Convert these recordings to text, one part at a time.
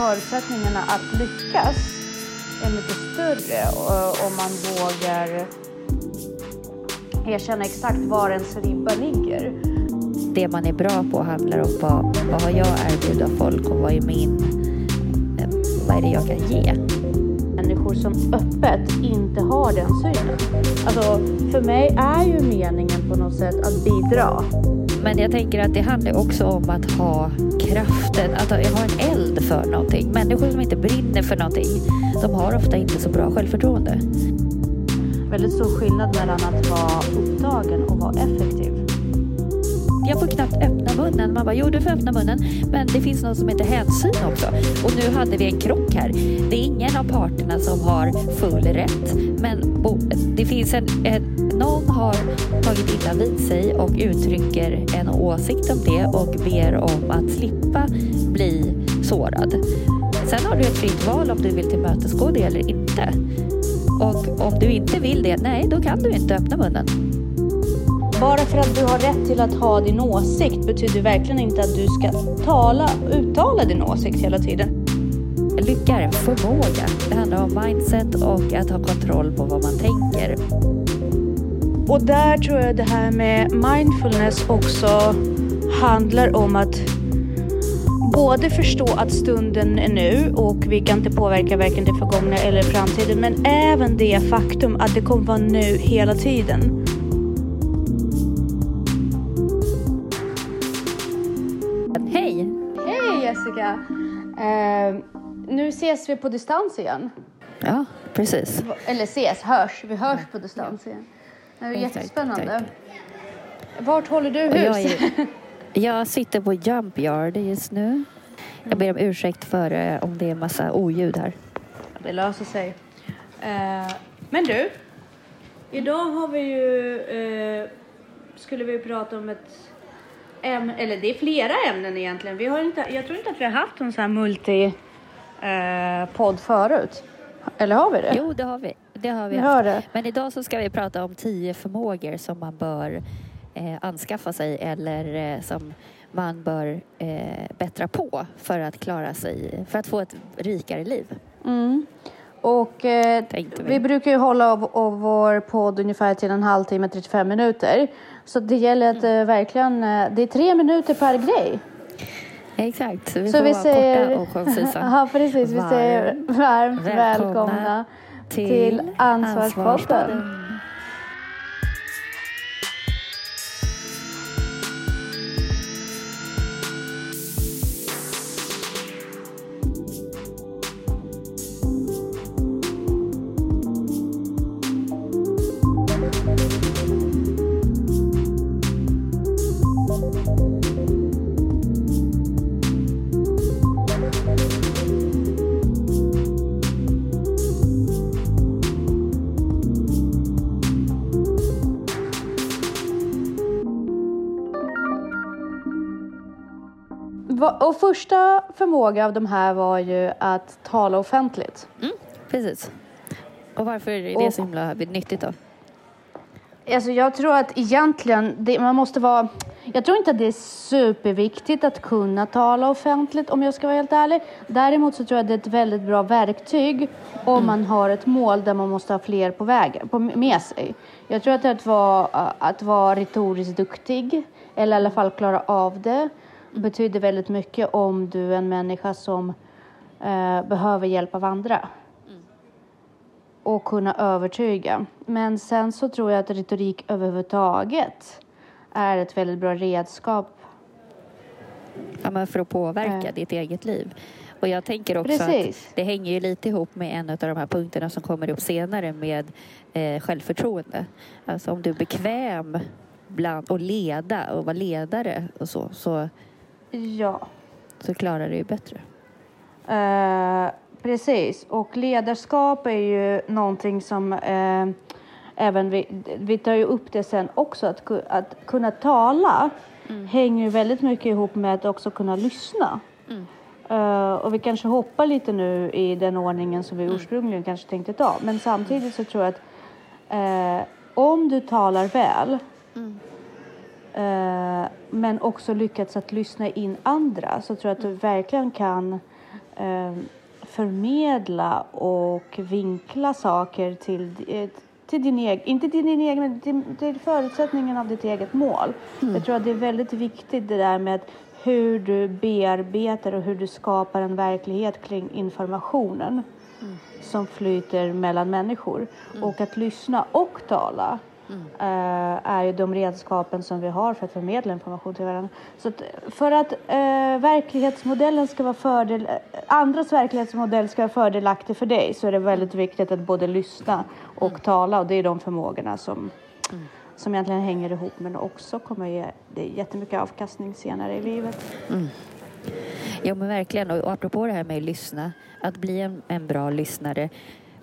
förutsättningarna att lyckas är mycket större om man vågar erkänna exakt var ens ribba ligger. Det man är bra på handlar om vad har jag erbjuda folk och vad är vad är det jag kan ge. Människor som öppet inte har den synen. Alltså för mig är ju meningen på något sätt att bidra. Men jag tänker att det handlar också om att ha kraften, att ha en eld för någonting. Människor som inte brinner för någonting, de har ofta inte så bra självförtroende. Väldigt stor skillnad mellan att vara upptagen och vara effektiv. Jag får knappt öppna munnen. Man bara, jo du får öppna munnen. Men det finns något som heter hänsyn också. Och nu hade vi en krock här. Det är ingen av parterna som har full rätt. Men det finns någon har tagit illa vid sig och uttrycker en åsikt om det. Och ber om att slippa bli sårad. Sen har du ett fritt val om du vill tillmötesgå det eller inte. Och om du inte vill det, nej då kan du inte öppna munnen. Bara för att du har rätt till att ha din åsikt betyder verkligen inte att du ska uttala din åsikt hela tiden. Lycka är en förmåga. Det handlar om mindset och att ha kontroll på vad man tänker. Och där tror jag det här med mindfulness också handlar om att både förstå att stunden är nu och vi kan inte påverka varken det förgångna eller framtiden. Men även det faktum att det kommer vara nu hela tiden. Nu ses vi på distans igen. Ja, precis. Eller hörs. Vi hörs på distans igen. Det är jättespännande. Vart håller du hus? Jag sitter på Jumpyard just nu. Jag ber om ursäkt för om det är en massa oljud här. Det löser sig. Men du, idag har vi ju skulle vi prata om ett eller det är flera ämnen egentligen. Vi har inte, jag tror inte att vi har haft en sån här multipodd förut. Eller har vi det? Jo, det har vi. Det har vi. Men idag så ska vi prata om 10 förmågor som man bör anskaffa sig eller som man bör bättra på för att klara sig, för att få ett rikare liv. Mm. Och vi brukar ju hålla av vår podd ungefär till en halvtimme, 35 minuter. Så det gäller att verkligen, det är 3 minuter per grej. Exakt, vi så får vi vara säger, korta och koncisa. Ja, precis, vi säger varmt välkomna till Ansvarspodden. Och första förmåga av de här var ju att tala offentligt. Mm, precis. Och varför är det så himla nyttigt då? Alltså jag tror att egentligen, man måste vara... Jag tror inte att det är superviktigt att kunna tala offentligt om jag ska vara helt ärlig. Däremot så tror jag att det är ett väldigt bra verktyg om man har ett mål där man måste ha fler på vägen, med sig. Jag tror att det att vara retoriskt duktig eller i alla fall klara av det betyder väldigt mycket om du är en människa som behöver hjälp av andra. Mm. Och kunna övertyga. Men sen så tror jag att retorik överhuvudtaget är ett väldigt bra redskap. Ja, men för att påverka ditt eget liv. Och jag tänker också att det hänger ju lite ihop med en av de här punkterna som kommer upp senare med självförtroende. Alltså om du är bekväm bland, och leda och vara ledare och så ja. Så klarar det ju bättre. Precis. Och ledarskap är ju någonting som även vi tar ju upp det sen också. Att kunna tala hänger ju väldigt mycket ihop med att också kunna lyssna. Mm. Och vi kanske hoppar lite nu i den ordningen som vi ursprungligen kanske tänkte ta. Men samtidigt så tror jag att om du talar väl men också lyckats att lyssna in andra så tror jag att du verkligen kan förmedla och vinkla saker till din egen, inte till din egen, men till förutsättningen av ditt eget mål. Mm. Jag tror att det är väldigt viktigt det där med hur du bearbetar och hur du skapar en verklighet kring informationen som flyter mellan människor. Mm. Och att lyssna och tala är ju de redskapen som vi har för att förmedla information till varandra. Så att för att verklighetsmodellen ska vara andras verklighetsmodell ska vara fördelaktig för dig, så är det väldigt viktigt att både lyssna och tala. Och det är de förmågorna som egentligen hänger ihop, men också kommer ge det jättemycket avkastning senare i livet. Mm. Ja, men verkligen. Och apropå det här med att lyssna, att bli en bra lyssnare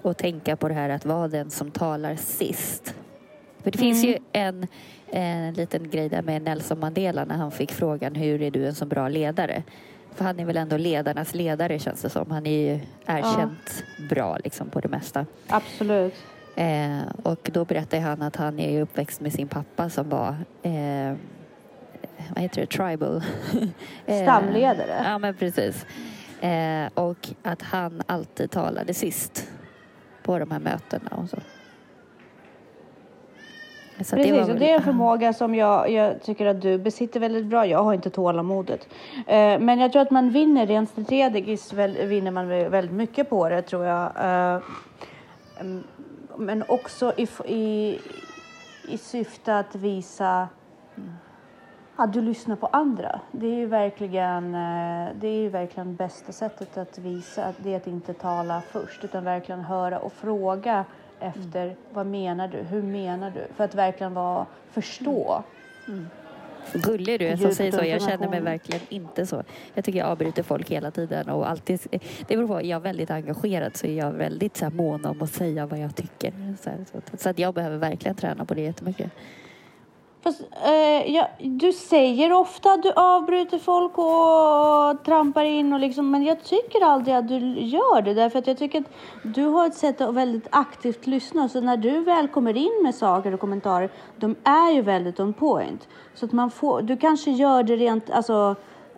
och tänka på det här att vara den som talar sist. För det finns ju en liten grej där med Nelson Mandela när han fick frågan hur är du en så bra ledare? För han är väl ändå ledarnas ledare, känns det som. Han är ju erkänt bra liksom, på det mesta. Absolut. Och då berättade han att han är uppväxt med sin pappa som var vad heter det? Tribal. Stamledare. Ja, men precis. Och att han alltid talade sist på de här mötena och så. Så precis, det var väl, och det är en förmåga som jag tycker att du besitter väldigt bra. Jag har inte tålamodet. Men jag tror att man vinner rent strategiskt. Vinner man väldigt mycket på det, tror jag. Men också i syfte att visa att du lyssnar på andra. Det är ju verkligen bästa sättet att visa att det är att inte tala först, utan verkligen höra och fråga efter vad menar du, hur menar du, för att verkligen förstå. Gullig du är som säger så. Jag känner mig verkligen inte så. Jag tycker jag avbryter folk hela tiden och alltid, det beror på, jag är väldigt engagerad, så jag är väldigt så här mån om att säga vad jag tycker så att jag behöver verkligen träna på det jättemycket. Fast, du säger ofta att du avbryter folk och trampar in och liksom, men jag tycker aldrig att du gör det, därför att jag tycker att du har ett sätt att väldigt aktivt lyssna, så när du väl kommer in med saker och kommentarer, de är ju väldigt on point, så att man får, du kanske gör det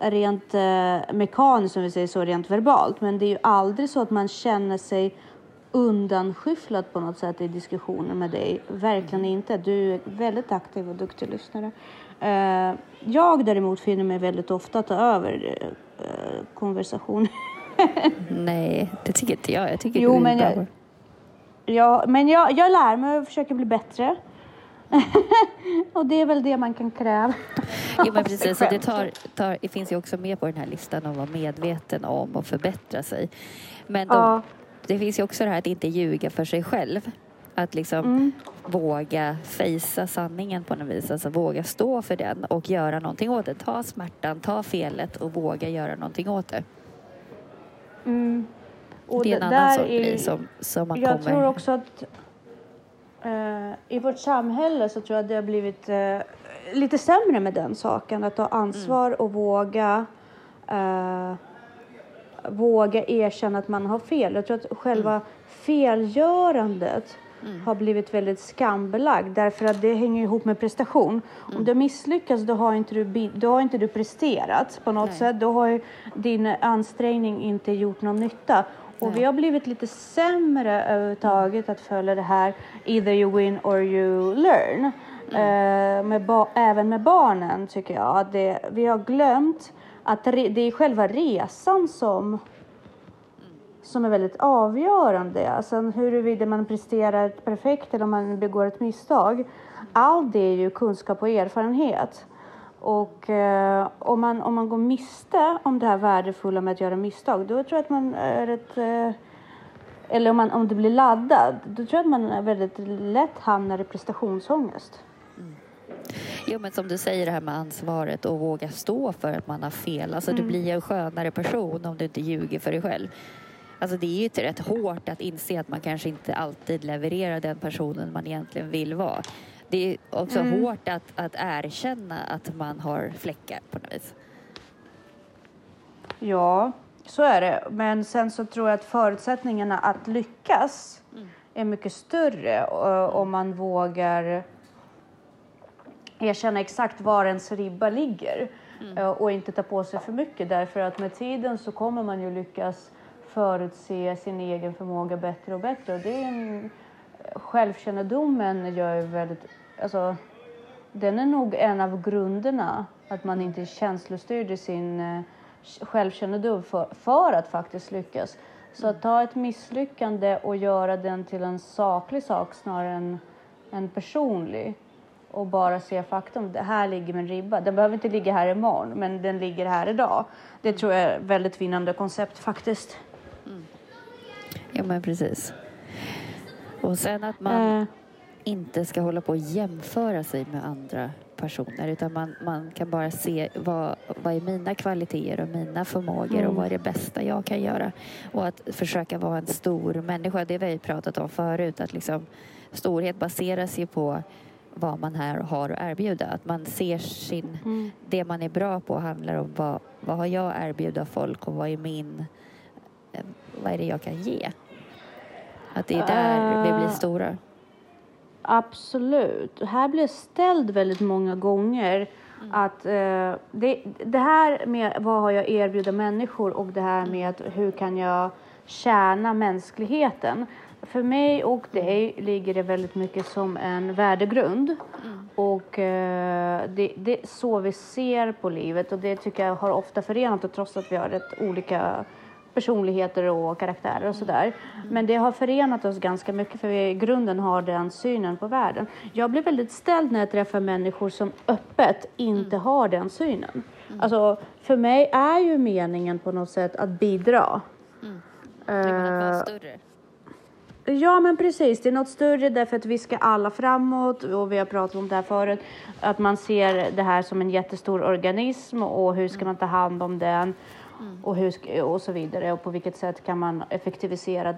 rent mekaniskt, som vi säger så, rent verbalt, men det är ju aldrig så att man känner sig undanskyfflat på något sätt i diskussioner med dig. Verkligen inte. Du är väldigt aktiv och duktig lyssnare. Jag däremot finner mig väldigt ofta ta över konversationer. Nej, det tycker inte jag. Jag tycker du är bra. Men jag lär mig och försöker bli bättre. Och det är väl det man kan kräva. Jo, men precis. Så det finns ju också med på den här listan om att vara medveten om och förbättra sig. Men då... Ja. Det finns ju också det här att inte ljuga för sig själv. Att liksom våga fejsa sanningen på något vis. Alltså våga stå för den och göra någonting åt det. Ta smärtan, ta felet och våga göra någonting åt det. Mm. Och det är en annan sortgrej som man kommer... Jag tror också att i vårt samhälle så tror jag att det har blivit lite sämre med den saken. Att ta ansvar och våga... Våga erkänna att man har fel. Jag tror att själva felgörandet har blivit väldigt skambelagd. Därför att det hänger ihop med prestation. Om du misslyckas, då har inte du presterat på något sätt. Då har ju din ansträngning inte gjort någon nytta. Och vi har blivit lite sämre överhuvudtaget att följa det här. Either you win or you learn. Även med barnen tycker jag. Att vi har glömt att det är själva resan som är väldigt avgörande. Alltså huruvida man presterar perfekt eller om man begår ett misstag. Allt det är ju kunskap och erfarenhet. Och om man går miste om det här värdefulla med att göra misstag. Då tror jag att man är eller om det blir laddad. Då tror jag att man väldigt lätt hamnar i prestationsångest. Jo, men som du säger, det här med ansvaret och våga stå för att man har fel. Alltså du blir en skönare person om du inte ljuger för dig själv. Alltså det är ju inte rätt hårt att inse att man kanske inte alltid levererar den personen man egentligen vill vara. Det är också hårt att erkänna att man har fläckar på något vis. Ja, så är det. Men sen så tror jag att förutsättningarna att lyckas är mycket större om man vågar... erkänna exakt var ens ribba ligger. och inte ta på sig för mycket. Därför att med tiden så kommer man ju lyckas förutse sin egen förmåga bättre och bättre. Och det är en... Självkännedomen gör väldigt... Alltså, den är nog en av grunderna. Att man inte känslostyrd i sin självkännedom för att faktiskt lyckas. Så att ta ett misslyckande och göra den till en saklig sak snarare än en personlig. Och bara se faktum. Det här ligger min ribba. Den behöver inte ligga här imorgon, men den ligger här idag. Det tror jag är ett väldigt vinnande koncept faktiskt. Mm. Ja, men precis. Och sen att man inte ska hålla på och jämföra sig med andra personer. Utan man kan bara se vad är mina kvaliteter och mina förmågor och vad är det bästa jag kan göra. Och att försöka vara en stor människa. Det har vi pratat om förut. Att liksom, storhet baseras ju på vad man här har att erbjuda. Att man ser det man är bra på handlar om vad har jag att erbjuda folk och vad är det jag kan ge. Att det är där vi blir stora. Absolut. Här blir ställd väldigt många gånger att det här med vad har jag erbjuda människor och det här med hur kan jag tjäna mänskligheten. För mig och dig ligger det väldigt mycket som en värdegrund. Mm. Och det är så vi ser på livet. Och det tycker jag har ofta förenat, och trots att vi har rätt olika personligheter och karaktärer och sådär. Men det har förenat oss ganska mycket, för vi i grunden har den synen på världen. Jag blir väldigt ställd när jag träffar människor som öppet inte har den synen. Alltså, för mig är ju meningen på något sätt att bidra. Att vara större. Ja, men precis. Det är något större, därför att vi ska alla framåt, och vi har pratat om det här förut. Att man ser det här som en jättestor organism, och hur ska man ta hand om den. Och, och så vidare. Och på vilket sätt kan man effektivisera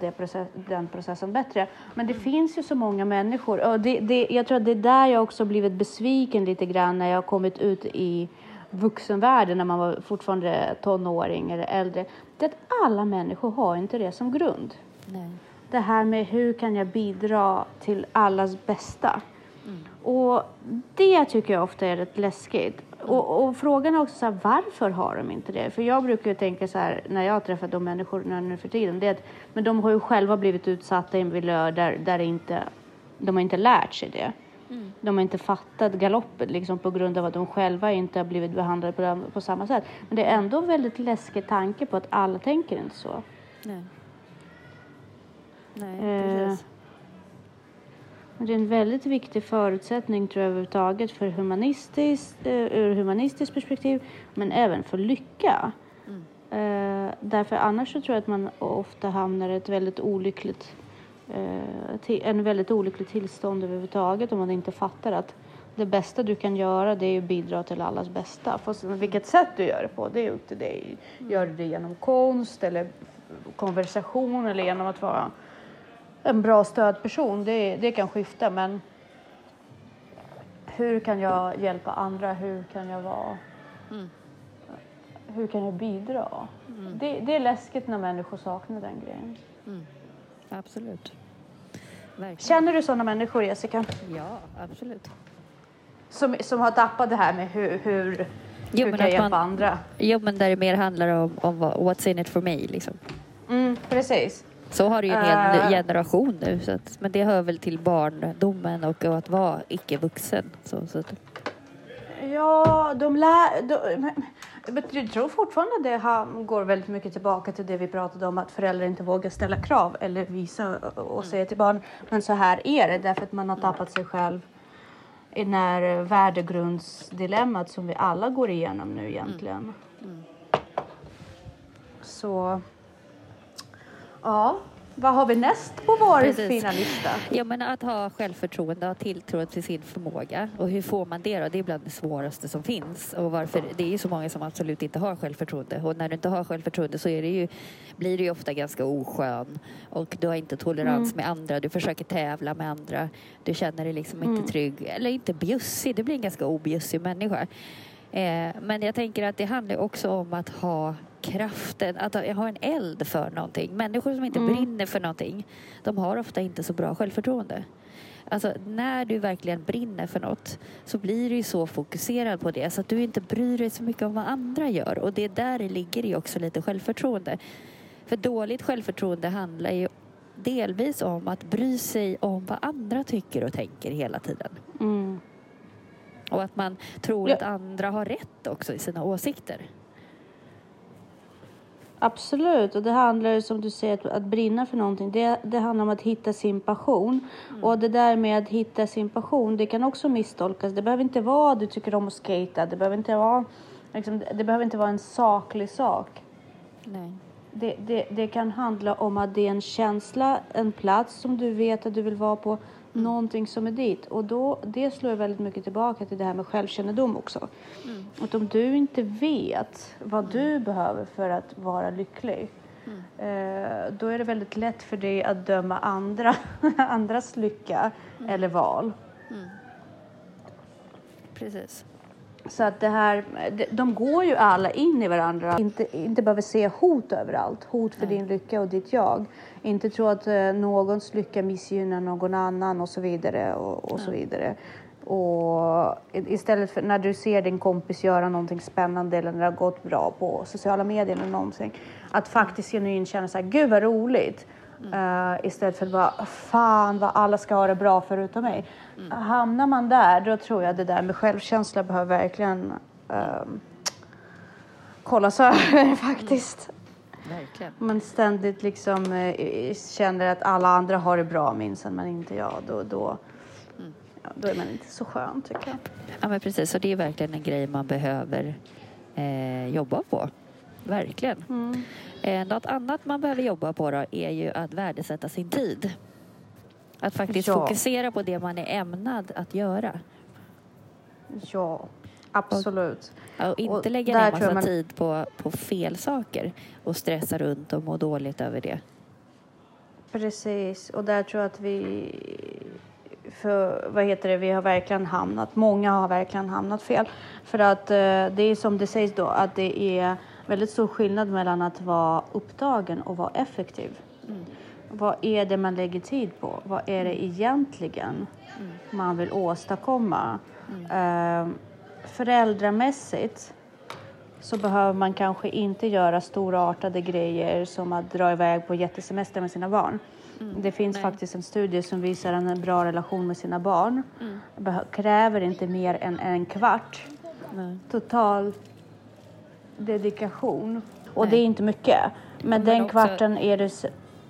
den processen bättre. Men det finns ju så många människor. Och jag tror att det är där jag också blivit besviken lite grann. När jag har kommit ut i vuxenvärlden. När man var fortfarande tonåring eller äldre. Det är att alla människor har inte det som grund. Nej. Det här med hur kan jag bidra till allas bästa. Och det tycker jag ofta är rätt läskigt. Och frågan är också så här, varför har de inte det? För jag brukar ju tänka så här, när jag träffar de människorna nu för tiden. Det är att, men de har ju själva blivit utsatta i en miljö där inte, de har inte lärt sig det. Mm. De har inte fattat galoppet liksom, på grund av att de själva inte har blivit behandlade på samma sätt. Men det är ändå en väldigt läskig tanke på att alla tänker inte så. Nej, precis. Det är en väldigt viktig förutsättning tror jag överhuvudtaget för ur humanistiskt perspektiv, men även för lycka. Därför annars så tror jag att man ofta hamnar i en väldigt olycklig tillstånd överhuvudtaget, om man inte fattar att det bästa du kan göra, det är att bidra till allas bästa. Fast vilket sätt du gör det på, det är ju upp till dig. Gör du det genom konst eller konversation eller genom att vara en bra stödperson, det kan skifta, men hur kan jag hjälpa andra? Hur kan jag vara? Hur kan jag bidra? Det är läskigt när människor saknar den grejen. Absolut. Verkligen. Känner du sådana människor, Jessica? Ja, absolut. Som har tappat det här med hur kan jag hjälpa andra? Jo, men där det mer handlar om what's in it for me, liksom. Precis. Så har det ju en hel generation nu. Så att, men det hör väl till barndomen och att vara icke-vuxen. Så. Ja, jag tror fortfarande det går väldigt mycket tillbaka till det vi pratade om. Att föräldrar inte vågar ställa krav eller visa och säga till barn. Men så här är det, därför att man har tappat sig själv i den här värdegrundsdilemmat som vi alla går igenom nu egentligen. Så... Ja, vad har vi näst på vår fina lista? Ja, men att ha självförtroende och tilltro till sin förmåga. Och hur får man det då? Det är bland det svåraste som finns. Och varför? Det är ju så många som absolut inte har självförtroende. Och när du inte har självförtroende så blir det ju ofta ganska oskön. Och du har inte tolerans med andra. Du försöker tävla med andra. Du känner dig liksom inte trygg. Eller inte bjussig. Du blir en ganska objussig människa. Men jag tänker att det handlar också om att ha kraften, att ha en eld för någonting. Människor som inte brinner för någonting, de har ofta inte så bra självförtroende. Alltså när du verkligen brinner för något så blir du ju så fokuserad på det så att du inte bryr dig så mycket om vad andra gör. Och det där ligger ju också lite självförtroende. För dåligt självförtroende handlar ju delvis om att bry sig om vad andra tycker och tänker hela tiden. Mm. Och att man tror att andra har rätt också i sina åsikter. Absolut, och det handlar ju som du säger att brinna för någonting. Det handlar om att hitta sin passion. Mm. Och det där med att hitta sin passion, det kan också misstolkas. Det behöver inte vara du tycker om att skata. Det behöver inte vara en saklig sak. Nej. Det kan handla om att det är en känsla, en plats som du vet att du vill vara på. Mm. Någonting som är dit. Och då, det slår väldigt mycket tillbaka till det här med självkännedom också. Mm. Att om du inte vet vad du behöver för att vara lycklig. Mm. Då är det väldigt lätt för dig att döma andras lycka eller val. Mm. Precis. Så att det här, de går ju alla in i varandra. Inte behöver se hot överallt. Hot för din lycka och ditt jag. Inte tro att någons lycka missgynnar någon annan och så vidare. Och så vidare. Och istället för när du ser din kompis göra någonting spännande eller när det har gått bra på sociala medier eller någonting. Att faktiskt genuint känna så här, gud vad roligt. Istället för att bara, fan vad alla ska ha det bra förutom mig. Hamnar man där, då tror jag det där med självkänsla behöver verkligen kollas över faktiskt. Verkligen. Man ständigt liksom känner att alla andra har det bra minst, men inte jag. Då är man inte så skön tycker jag. Ja men precis, och det är verkligen en grej man behöver jobba på. Verkligen. Mm. Något annat man behöver jobba på då är ju att värdesätta sin tid. Att faktiskt fokusera på det man är ämnad att göra. Ja, absolut. Och inte lägga ner massa tid på fel saker och stressa runt och må dåligt över det. Precis, och där tror jag att vi har verkligen hamnat, många har verkligen hamnat fel. För att det är som det sägs då, att det är väldigt stor skillnad mellan att vara upptagen och vara effektiv. Mm. Vad är det man lägger tid på? Vad är det egentligen man vill åstadkomma? Mm. Föräldramässigt så behöver man kanske inte göra storartade grejer som att dra iväg på jättesemester med sina barn. Mm. Det finns faktiskt en studie som visar en bra relation med sina barn. Mm. Kräver inte mer än en kvart. Nej. Total dedikation. Och det är inte mycket. Men den också... kvarten är det...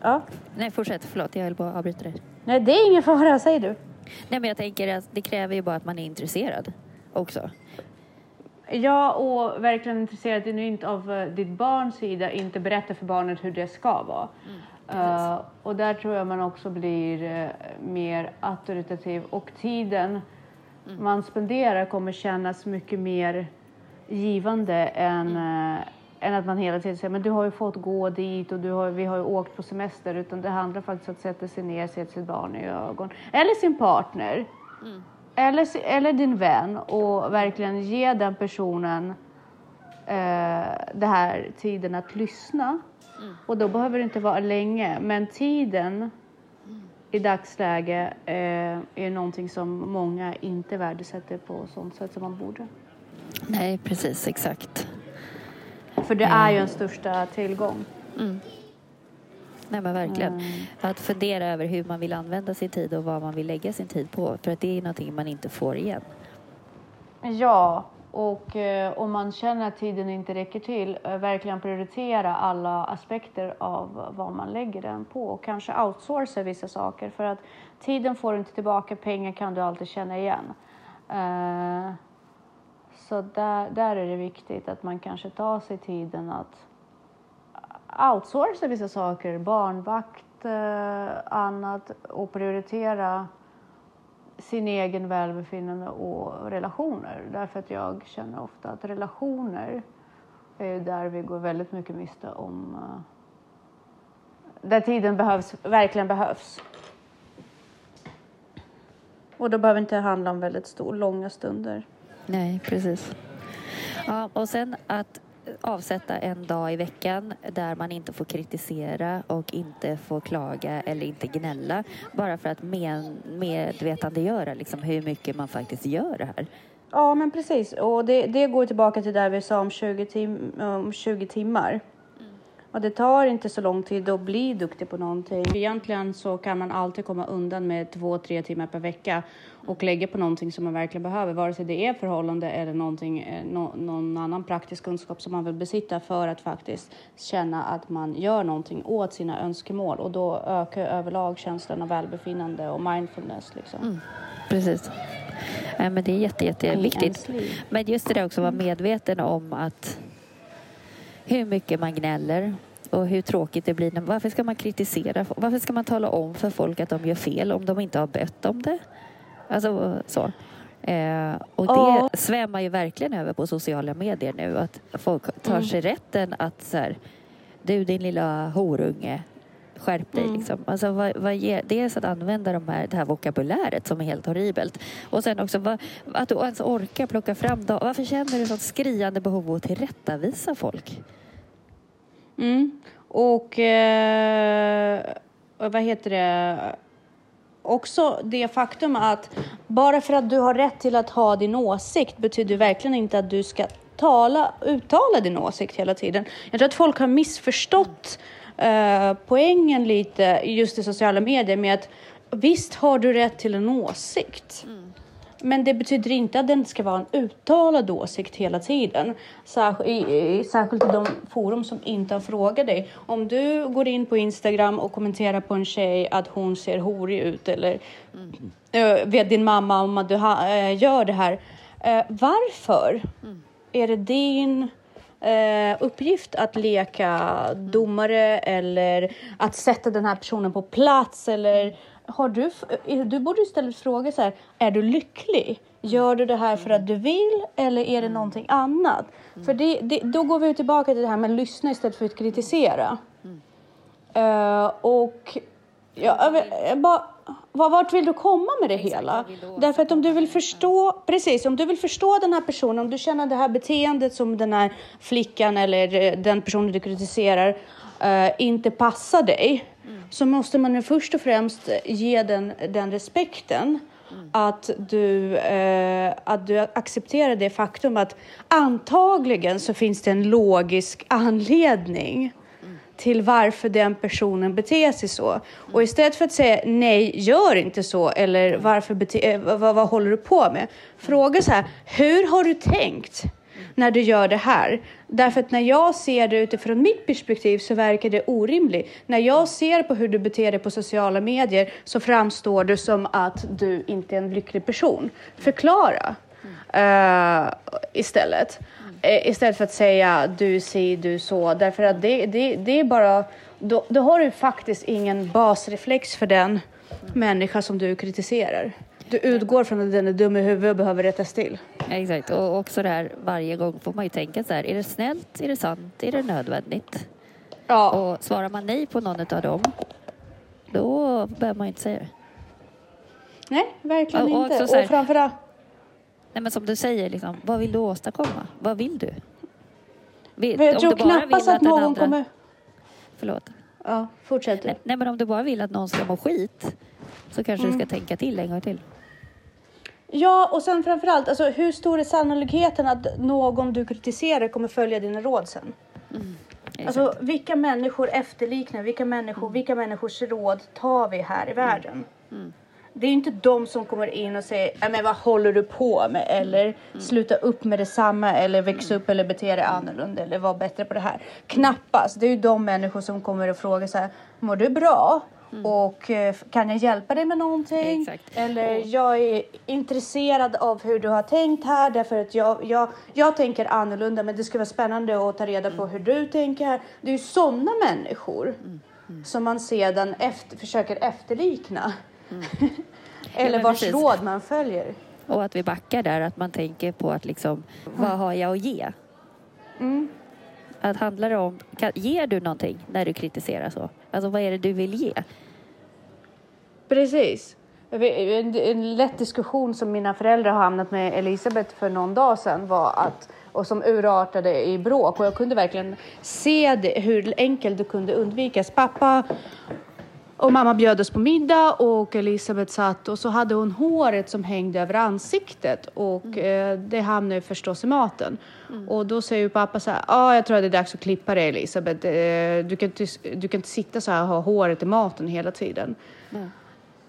Ja. Nej, fortsätt. Förlåt, jag vill bara avbryta dig. Nej, det är ingen fara, säger du. Nej, men jag tänker att det kräver ju bara att man är intresserad också. Ja, och verkligen intresserad inte av ditt barns sida. Inte berätta för barnet hur det ska vara. Mm. Och där tror jag man också blir mer auktoritativ. Och tiden man spenderar kommer kännas mycket mer givande än att man hela tiden säger men du har ju fått gå dit och vi har ju åkt på semester. Utan det handlar faktiskt om att sätta sig ner och se sitt barn i ögonen. Eller sin partner. Mm. Eller din vän. Och verkligen ge den personen det här tiden att lyssna. Mm. Och då behöver det inte vara länge. Men tiden i dagsläge är någonting som många inte värdesätter på sånt sätt som man borde. Nej, precis, exakt. För det är ju en största tillgång. Mm. Nej men verkligen. Att fundera över hur man vill använda sin tid och vad man vill lägga sin tid på. För att det är någonting man inte får igen. Ja, och om man känner att tiden inte räcker till. Verkligen prioritera alla aspekter av vad man lägger den på. Och kanske outsourca vissa saker. För att tiden får du inte tillbaka. Pengar kan du alltid känna igen. Så där är det viktigt att man kanske tar sig tiden att outsourca vissa saker. Barnvakt, annat. Och prioritera sin egen välbefinnande och relationer. Därför att jag känner ofta att relationer är där vi går väldigt mycket miste om. Där tiden verkligen behövs. Och då behöver inte handla om väldigt långa stunder. Nej, precis. Ja, och sen att avsätta en dag i veckan där man inte får kritisera och inte får klaga eller inte gnälla, bara för att medvetandegöra liksom hur mycket man faktiskt gör det här. Ja, men precis. Och det går tillbaka till där vi sa om 20 timmar. Mm. Och det tar inte så lång tid att bli duktig på någonting. Egentligen så kan man alltid komma undan med 2-3 timmar per vecka och lägga på någonting som man verkligen behöver. Vare sig det är förhållande eller någon annan praktisk kunskap som man vill besitta för att faktiskt känna att man gör någonting åt sina önskemål. Och då ökar överlag känslan av välbefinnande och mindfulness liksom. Mm. Precis. Ja, men det är jätteviktigt. Men just det där också, vara medveten om att hur mycket man gnäller och hur tråkigt det blir. Varför ska man kritisera? Varför ska man tala om för folk att de gör fel om de inte har bett om det? Alltså så. Och det svämmar ju verkligen över på sociala medier nu. Att folk tar sig rätten att så här, du din lilla horunge, skärp dig liksom. Alltså, dels att använda det här vokabuläret som är helt horribelt. Och sen också att du ens orkar plocka fram dem. Varför känner du sånt skriande behov av att tillrättavisa folk? Mm. Och vad heter det? Också det faktum att bara för att du har rätt till att ha din åsikt betyder verkligen inte att du ska uttala din åsikt hela tiden. Jag tror att folk har missförstått poängen lite just i sociala medier med att visst har du rätt till en åsikt. Mm. Men det betyder inte att den ska vara en uttalad åsikt hela tiden. Särskilt i de forum som inte har frågat dig. Om du går in på Instagram och kommenterar på en tjej att hon ser horig ut eller vet din mamma om att du gör det här. Varför är det din uppgift att leka domare eller att sätta den här personen på plats? Eller du borde istället fråga så här, är du lycklig? Gör du det här för att du vill eller är det någonting annat? För då går vi tillbaka till det här med att lyssna istället för att kritisera. Och vart vill du komma med det hela? Därför att om du vill förstå, precis, om du vill förstå den här personen, om du känner det här beteendet som den här flickan eller den personen du kritiserar inte passar dig, så måste man ju först och främst ge den respekten att du accepterar det faktum att antagligen så finns det en logisk anledning till varför den personen beter sig så. Och istället för att säga nej, gör inte så. Eller varför vad håller du på med? Fråga så här, hur har du tänkt när du gör det här? Därför att när jag ser det utifrån mitt perspektiv så verkar det orimligt. När jag ser på hur du beter dig på sociala medier så framstår du som att du inte är en lycklig person. Förklara istället. Istället för att säga du si, du så. Därför att det är bara... Då har du faktiskt ingen basreflex för den människa som du kritiserar. Du utgår från att den är dum i huvudet och behöver rättas till. Exakt. Och också det här, varje gång får man ju tänka så här. Är det snällt? Är det sant? Är det nödvändigt? Ja. Och svarar man nej på någon av dem, då behöver man ju inte säga det. Nej, verkligen inte. Och framförallt... Nej, men som du säger, liksom, vad vill du åstadkomma? Vad vill du? Jag tror knappast att någon andra... kommer... Förlåt. Ja, fortsätt. Nej, men om du bara vill att någon ska må skit så kanske du ska tänka till en gång till. Ja, och sen framförallt, alltså, hur stor är sannolikheten att någon du kritiserar kommer följa dina råd sen? Mm. Alltså, vilka människor efterliknar? Vilka människors råd tar vi här i världen? Mm. Det är ju inte de som kommer in och säger men vad håller du på med? Eller sluta upp med detsamma. Eller växa upp eller bete dig annorlunda. Eller var bättre på det här. Knappast. Det är ju de människor som kommer och frågar så här, mår du bra? Och kan jag hjälpa dig med någonting? Exakt. Eller jag är intresserad av hur du har tänkt här. Därför att jag tänker annorlunda. Men det skulle vara spännande att ta reda på hur du tänker här. Det är ju sådana människor som man sedan försöker efterlikna. Eller ja, vars råd man följer. Och att vi backar där, att man tänker på att liksom, vad har jag att ge? Att handlar det om, ger du någonting när du kritiserar så? Alltså vad är det du vill ge? Precis. En lätt diskussion som mina föräldrar har hamnat med Elisabeth för någon dag sedan var att, och som urartade i bråk, och jag kunde verkligen se det, hur enkelt det kunde undvikas. Pappa och mamma bjöd oss på middag och Elisabeth satt, och så hade hon håret som hängde över ansiktet och det hamnade förstås i maten. Mm. Och då säger ju pappa så här: ah, jag tror att det är dags att klippa dig, Elisabeth. Du kan inte sitta så här och ha håret i maten hela tiden. Mm.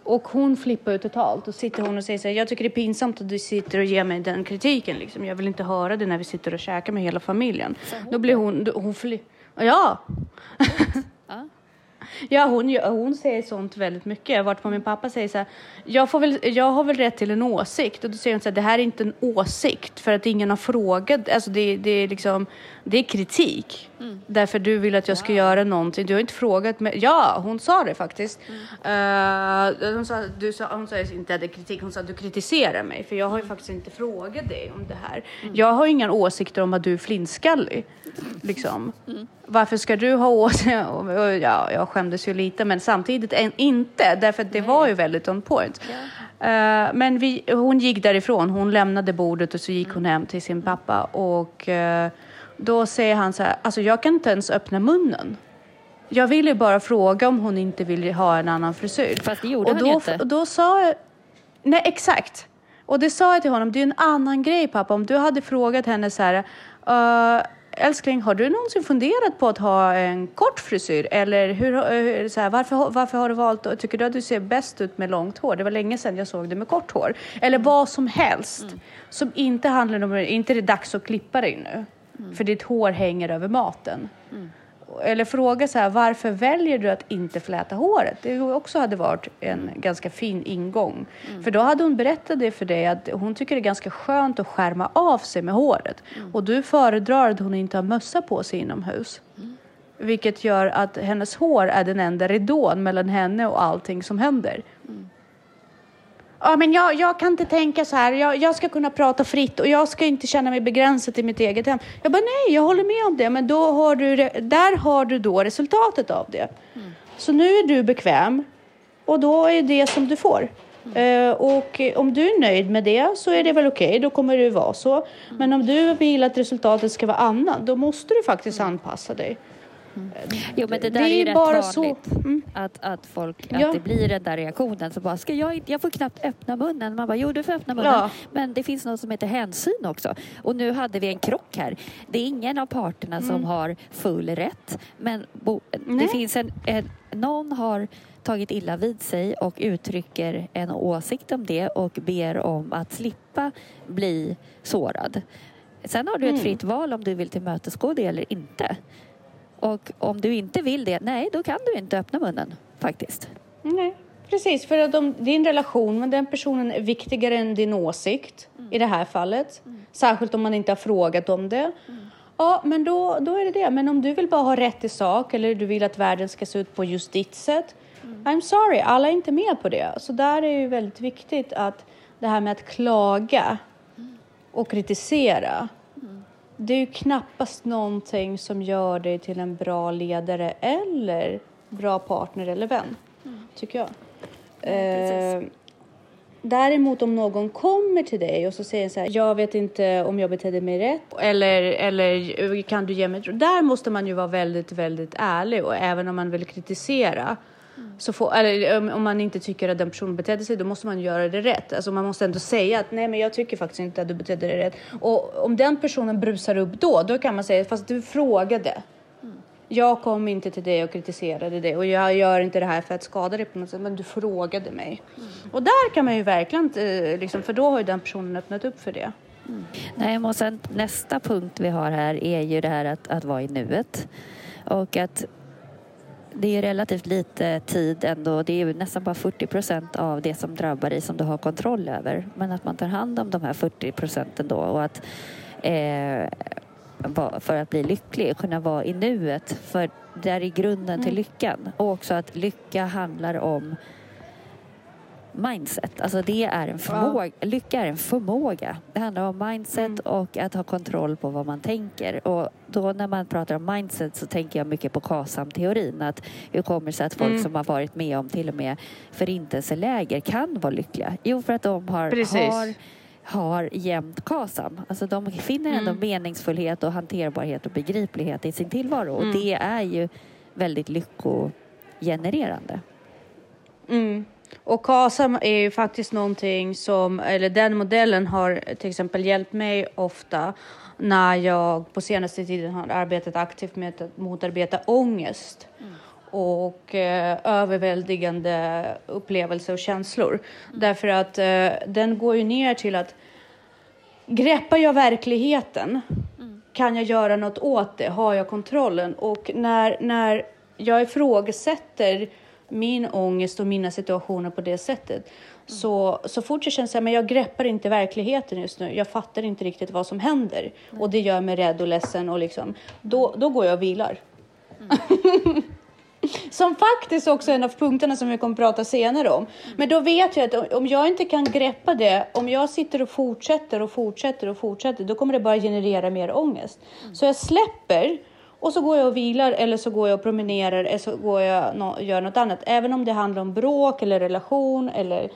Och hon flippar ut totalt. Och sitter hon och säger så här: jag tycker det är pinsamt att du sitter och ger mig den kritiken. Liksom. Jag vill inte höra det när vi sitter och käkar med hela familjen. Då blir hon ja. Ja, hon säger sånt väldigt mycket. Vart på min pappa säger så här: jag har väl rätt till en åsikt. Och då säger hon så här: det här är inte en åsikt, för att ingen har frågat. Alltså det är liksom, det är kritik. Mm. Därför du vill att jag ska göra någonting. Du har inte frågat mig. Ja, hon sa det faktiskt. Mm. Hon sa inte att det är kritik. Hon sa att du kritiserar mig. För jag har ju faktiskt inte frågat dig om det här. Mm. Jag har inga åsikter om att du är flintskallig. Liksom. Mm. Varför ska du ha åsikter? Ja, jag skämdes ju lite. Men samtidigt inte. Därför att det var ju väldigt on point. Yeah. Men hon gick därifrån. Hon lämnade bordet och så gick hon hem till sin pappa. Och... då säger han så här: alltså jag kan inte ens öppna munnen. Jag ville ju bara fråga om hon inte ville ha en annan frisyr. Fast det gjorde han inte. Och då sa jag, nej exakt. Och det sa jag till honom, det är en annan grej pappa. Om du hade frågat henne så här: älskling, har du någonsin funderat på att ha en kort frisyr? Eller hur så här, varför har du valt, tycker du att du ser bäst ut med långt hår? Det var länge sedan jag såg det med kort hår. Eller vad som helst. Mm. Som inte handlar om, inte det är dags att klippa dig nu. Mm. För ditt hår hänger över maten. Mm. Eller fråga så här: varför väljer du att inte fläta håret? Det också hade varit en ganska fin ingång. Mm. För då hade hon berättat det för dig, att hon tycker det är ganska skönt att skärma av sig med håret. Mm. Och du föredrar att hon inte har mössa på sig inomhus. Mm. Vilket gör att hennes hår är den enda ridån mellan henne och allting som händer. Mm. Ja, men jag kan inte tänka så här. Jag ska kunna prata fritt och jag ska inte känna mig begränsad i mitt eget hem. Jag bara, nej, jag håller med om det. Men då har du, där har du då resultatet av det. Mm. Så nu är du bekväm och då är det som du får. Mm. Och om du är nöjd med det så är det väl okej. Då kommer det vara så. Mm. Men om du vill att resultatet ska vara annat, då måste du faktiskt anpassa dig. Mm. Jo, men det är ju bara så att folk, att det blir den där reaktionen så bara, ska jag får knappt öppna munnen. Man bara, jo du får öppna munnen, men det finns något som heter hänsyn också, och nu hade vi en krock här. Det är ingen av parterna som har full rätt, men det finns någon har tagit illa vid sig och uttrycker en åsikt om det och ber om att slippa bli sårad. Sen har du ett fritt val om du vill tillmötesgå det eller inte. Och om du inte vill det, nej, då kan du inte öppna munnen, faktiskt. Nej, precis. För att din relation med den personen är viktigare än din åsikt i det här fallet. Mm. Särskilt om man inte har frågat om det. Mm. Ja, men då är det det. Men om du vill bara ha rätt i sak, eller du vill att världen ska se ut på just ditt sätt. Mm. I'm sorry, alla är inte med på det. Så där är ju väldigt viktigt att det här med att klaga och kritisera. Det är ju knappast någonting som gör dig till en bra ledare eller bra partner eller vän, tycker jag. Däremot om någon kommer till dig och så säger så här: jag vet inte om jag betedde mig rätt. Eller kan du ge mig... Där måste man ju vara väldigt, väldigt ärlig. Och även om man vill kritisera, så eller om man inte tycker att den personen betedde sig, då måste man göra det rätt. Alltså man måste ändå säga att nej, men jag tycker faktiskt inte att du betedde dig rätt. Och om den personen brusar upp då kan man säga, fast du frågade. Jag kom inte till dig och kritiserade dig, och jag gör inte det här för att skada dig på något sätt, men du frågade mig. Och där kan man ju verkligen liksom, för då har ju den personen öppnat upp för det. Nej, men sen nästa punkt vi har här är ju det här att vara i nuet. Och att det är relativt lite tid ändå. Det är ju nästan bara 40% av det som drabbar dig som du har kontroll över. Men att man tar hand om de här 40% då. Och att för att bli lycklig, kunna vara i nuet. För där är grunden till lyckan. Och också att lycka handlar om mindset. Alltså det är en förmåga. Lycka är en förmåga. Det handlar om mindset och att ha kontroll på vad man tänker. Och då när man pratar om mindset så tänker jag mycket på KASAM-teorin. Att hur kommer det sig att folk som har varit med om till och med förintelseläger kan vara lyckliga? Jo, för att de har jämt KASAM. Alltså de finner ändå meningsfullhet och hanterbarhet och begriplighet i sin tillvaro. Och det är ju väldigt lyckogenererande. Mm. Och KASAM är ju faktiskt någonting som, eller den modellen har till exempel hjälpt mig ofta när jag på senaste tiden har arbetat aktivt med att motarbeta ångest och överväldigande upplevelser och känslor. Därför att den går ju ner till att greppar jag verkligheten, kan jag göra något åt det, har jag kontrollen? Och när jag ifrågasätter min ångest och mina situationer på det sättet. Så fort jag känner så här, men jag greppar inte verkligheten just nu. Jag fattar inte riktigt vad som händer. Mm. Och det gör mig rädd och ledsen. Och liksom, då går jag och vilar. Mm. Som faktiskt också är en av punkterna som vi kommer prata senare om. Men då vet jag att om jag inte kan greppa det. Om jag sitter och fortsätter. Då kommer det bara generera mer ångest. Så jag släpper. Och så går jag och vilar, eller så går jag och promenerar, eller så går jag och gör något annat. Även om det handlar om bråk eller relation eller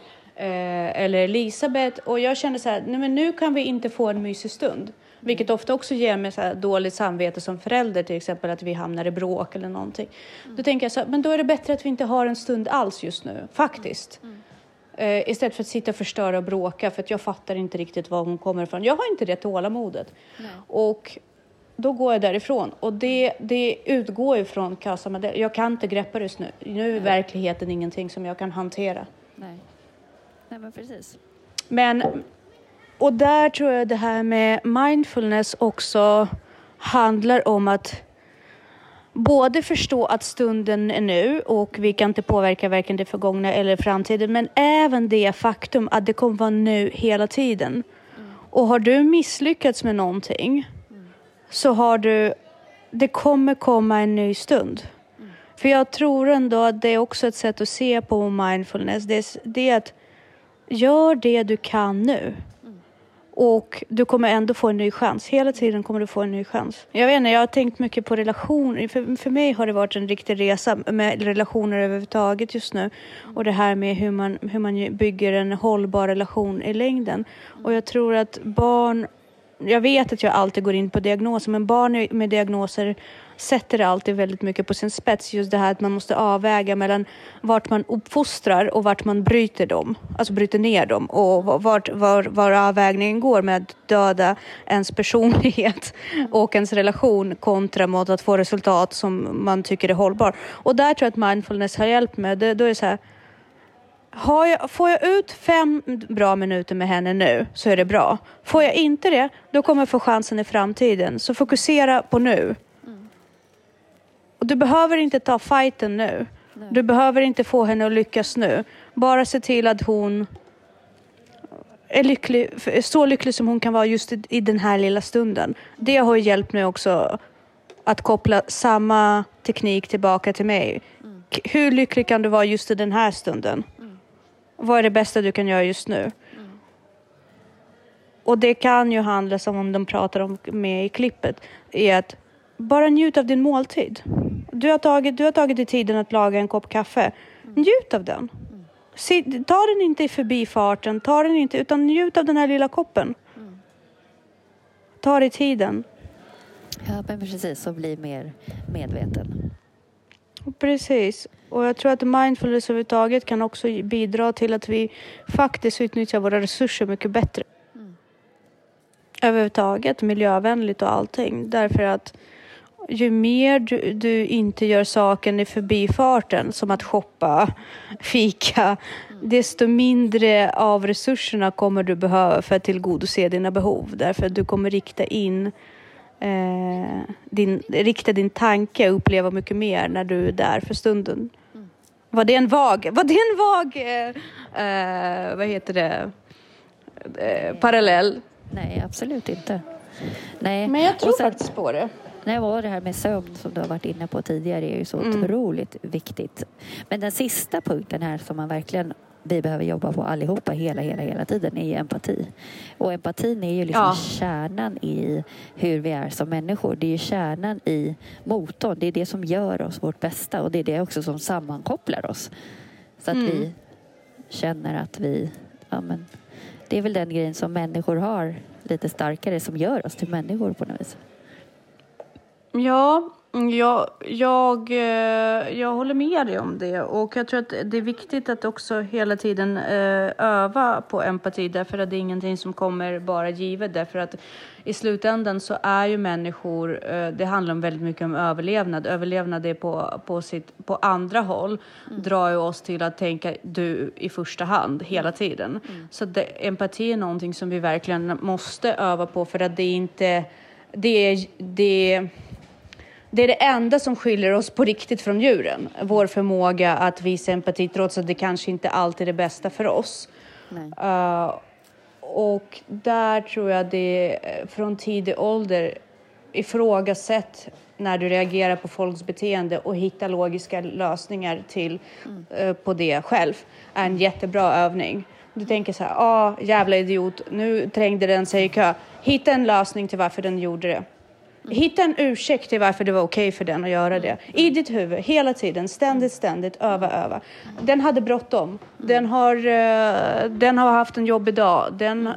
Elisabeth. Och jag känner så här, nej, men nu kan vi inte få en mysig stund. Vilket ofta också ger mig så här dåligt samvete som förälder till exempel. Att vi hamnar i bråk eller någonting. Då tänker jag så här, men då är det bättre att vi inte har en stund alls just nu. Faktiskt. Istället för att sitta och förstöra och bråka. För att jag fattar inte riktigt var hon kommer ifrån. Jag har inte det tålamodet. Nej. Och då går jag därifrån. Och det utgår ifrån KASAM-modellen. Jag kan inte greppa det nu. Nu är verkligheten ingenting som jag kan hantera. Nej, men precis. Och där tror jag det här med mindfulness också handlar om att både förstå att stunden är nu och vi kan inte påverka varken det förgångna eller framtiden. Men även det faktum att det kommer vara nu hela tiden. Och har du misslyckats med någonting, så har du, det kommer komma en ny stund. För jag tror ändå att det är också ett sätt att se på mindfulness. Det är att gör det du kan nu. Och du kommer ändå få en ny chans. Hela tiden kommer du få en ny chans. Jag vet inte, jag har tänkt mycket på relationer. För mig har det varit en riktig resa med relationer överhuvudtaget just nu. Och det här med hur man bygger en hållbar relation i längden. Och jag tror att barn... Jag vet att jag alltid går in på diagnoser, men barn med diagnoser sätter alltid väldigt mycket på sin spets. Just det här att man måste avväga mellan vart man uppfostrar och vart man bryter dem. Alltså bryter ner dem. Och var avvägningen går med att döda ens personlighet och ens relation kontra mot att få resultat som man tycker är hållbar. Och där tror jag att mindfulness har hjälpt mig. Då är det så här, får jag ut 5 bra minuter med henne nu så är det bra. Får jag inte det, då kommer jag få chansen i framtiden. Så fokusera på nu. Och du behöver inte ta fighten nu. Nej. Du behöver inte få henne att lyckas nu. Bara se till att hon är lycklig, så lycklig som hon kan vara just i den här lilla stunden. Det har hjälpt mig också att koppla samma teknik tillbaka till mig. Hur lycklig kan du vara just i den här stunden? Vad är det bästa du kan göra just nu? Och det kan ju handla som om de pratar om med i klippet. Är att bara njut av din måltid. Du har tagit dig tiden att laga en kopp kaffe. Njut av den. Ta den inte i förbifarten. Utan njut av den här lilla koppen. Ta dig tiden. Ja, men precis. Och bli mer medveten. Precis. Och jag tror att mindfulness överhuvudtaget kan också bidra till att vi faktiskt utnyttjar våra resurser mycket bättre. Överhuvudtaget, miljövänligt och allting. Därför att ju mer du inte gör saken i förbifarten, som att shoppa, fika, desto mindre av resurserna kommer du behöva för att tillgodose dina behov. Därför att du kommer rikta din tanke och uppleva mycket mer när du är där för stunden. Var det en vag parallell? Nej, absolut inte. Nej. Men jag tror faktiskt på det. Nej, och det här med sömn som du har varit inne på tidigare är ju så otroligt viktigt. Men den sista punkten här som man verkligen vi behöver jobba på allihopa hela tiden är ju empati. Och empatin är ju liksom kärnan i hur vi är som människor. Det är ju kärnan i motorn. Det är det som gör oss vårt bästa. Och det är det också som sammankopplar oss. Så att vi känner att vi... Ja, men, det är väl den grejen som människor har lite starkare som gör oss till människor på något vis. Ja, jag håller med dig om det. Och jag tror att det är viktigt att också hela tiden öva på empati. Därför att det är ingenting som kommer bara givet. Därför att i slutändan så är ju människor... Det handlar om väldigt mycket om överlevnad. Överlevnad är på andra håll. Drar ju oss till att tänka du i första hand hela tiden. Så det, empati är någonting som vi verkligen måste öva på. För att det är inte... Det är det enda som skiljer oss på riktigt från djuren. Vår förmåga att visa empati trots att det kanske inte alltid är det bästa för oss. Och där tror jag det från tidig ålder ifrågasätt när du reagerar på folks beteende och hitta logiska lösningar till på det själv är en jättebra övning. Du tänker så här, jävla idiot, nu trängde den sig i kö. Hitta en lösning till varför den gjorde det. Hitta en ursäkt till varför det var okej för den att göra det. I ditt huvud, hela tiden, ständigt, öva. Den hade bråttom. Den har haft en jobbig dag. Den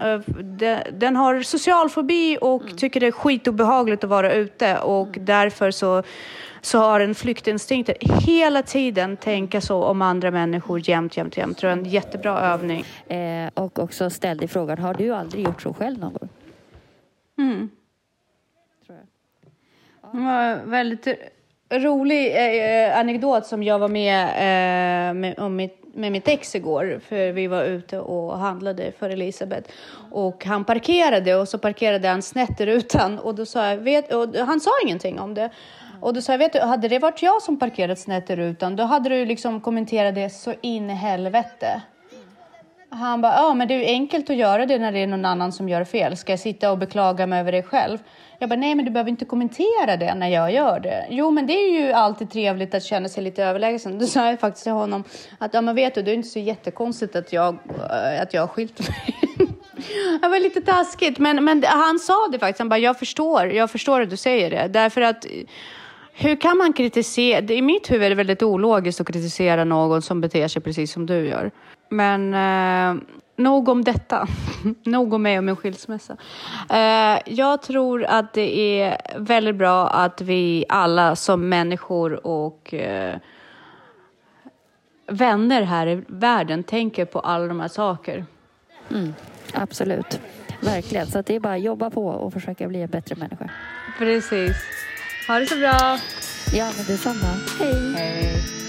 har social fobi och tycker det är skitobehagligt att vara ute. Och därför så har en flyktinstinkter. Hela tiden tänka så om andra människor jämt. Tror jag är en jättebra övning. Och också ställ dig frågan, har du aldrig gjort så själv någon gång? Väldigt rolig anekdot som jag var med mitt ex igår. För vi var ute och handlade för Elisabeth. Och han parkerade och så parkerade han snett i rutan. Och då sa jag, och han sa ingenting om det. Och då sa jag, vet du, hade det varit jag som parkerat snett i rutan, då hade du liksom kommenterat det så in i helvete. Han bara, men det är ju enkelt att göra det när det är någon annan som gör fel. Ska jag sitta och beklaga mig över det själv? Jag bara, nej men du behöver inte kommentera det när jag gör det. Jo men det är ju alltid trevligt att känna sig lite överlägsen. Då sa jag faktiskt till honom att, men vet du, det är inte så jättekonstigt att jag har skilt mig. Det var lite taskigt. Men han sa det faktiskt. Han bara, jag förstår att du säger det. Därför att... Hur kan man kritisera? I mitt huvud är det väldigt ologiskt att kritisera någon som beter sig precis som du gör. Men nog om detta. Nog om mig och min skilsmässa. Jag tror att det är väldigt bra att vi alla som människor och vänner här i världen tänker på alla de här saker. Absolut. Verkligen. Så att det är bara att jobba på och försöka bli en bättre människa. Precis. Ha det så bra. Ja, men detsamma. Hej. Hej.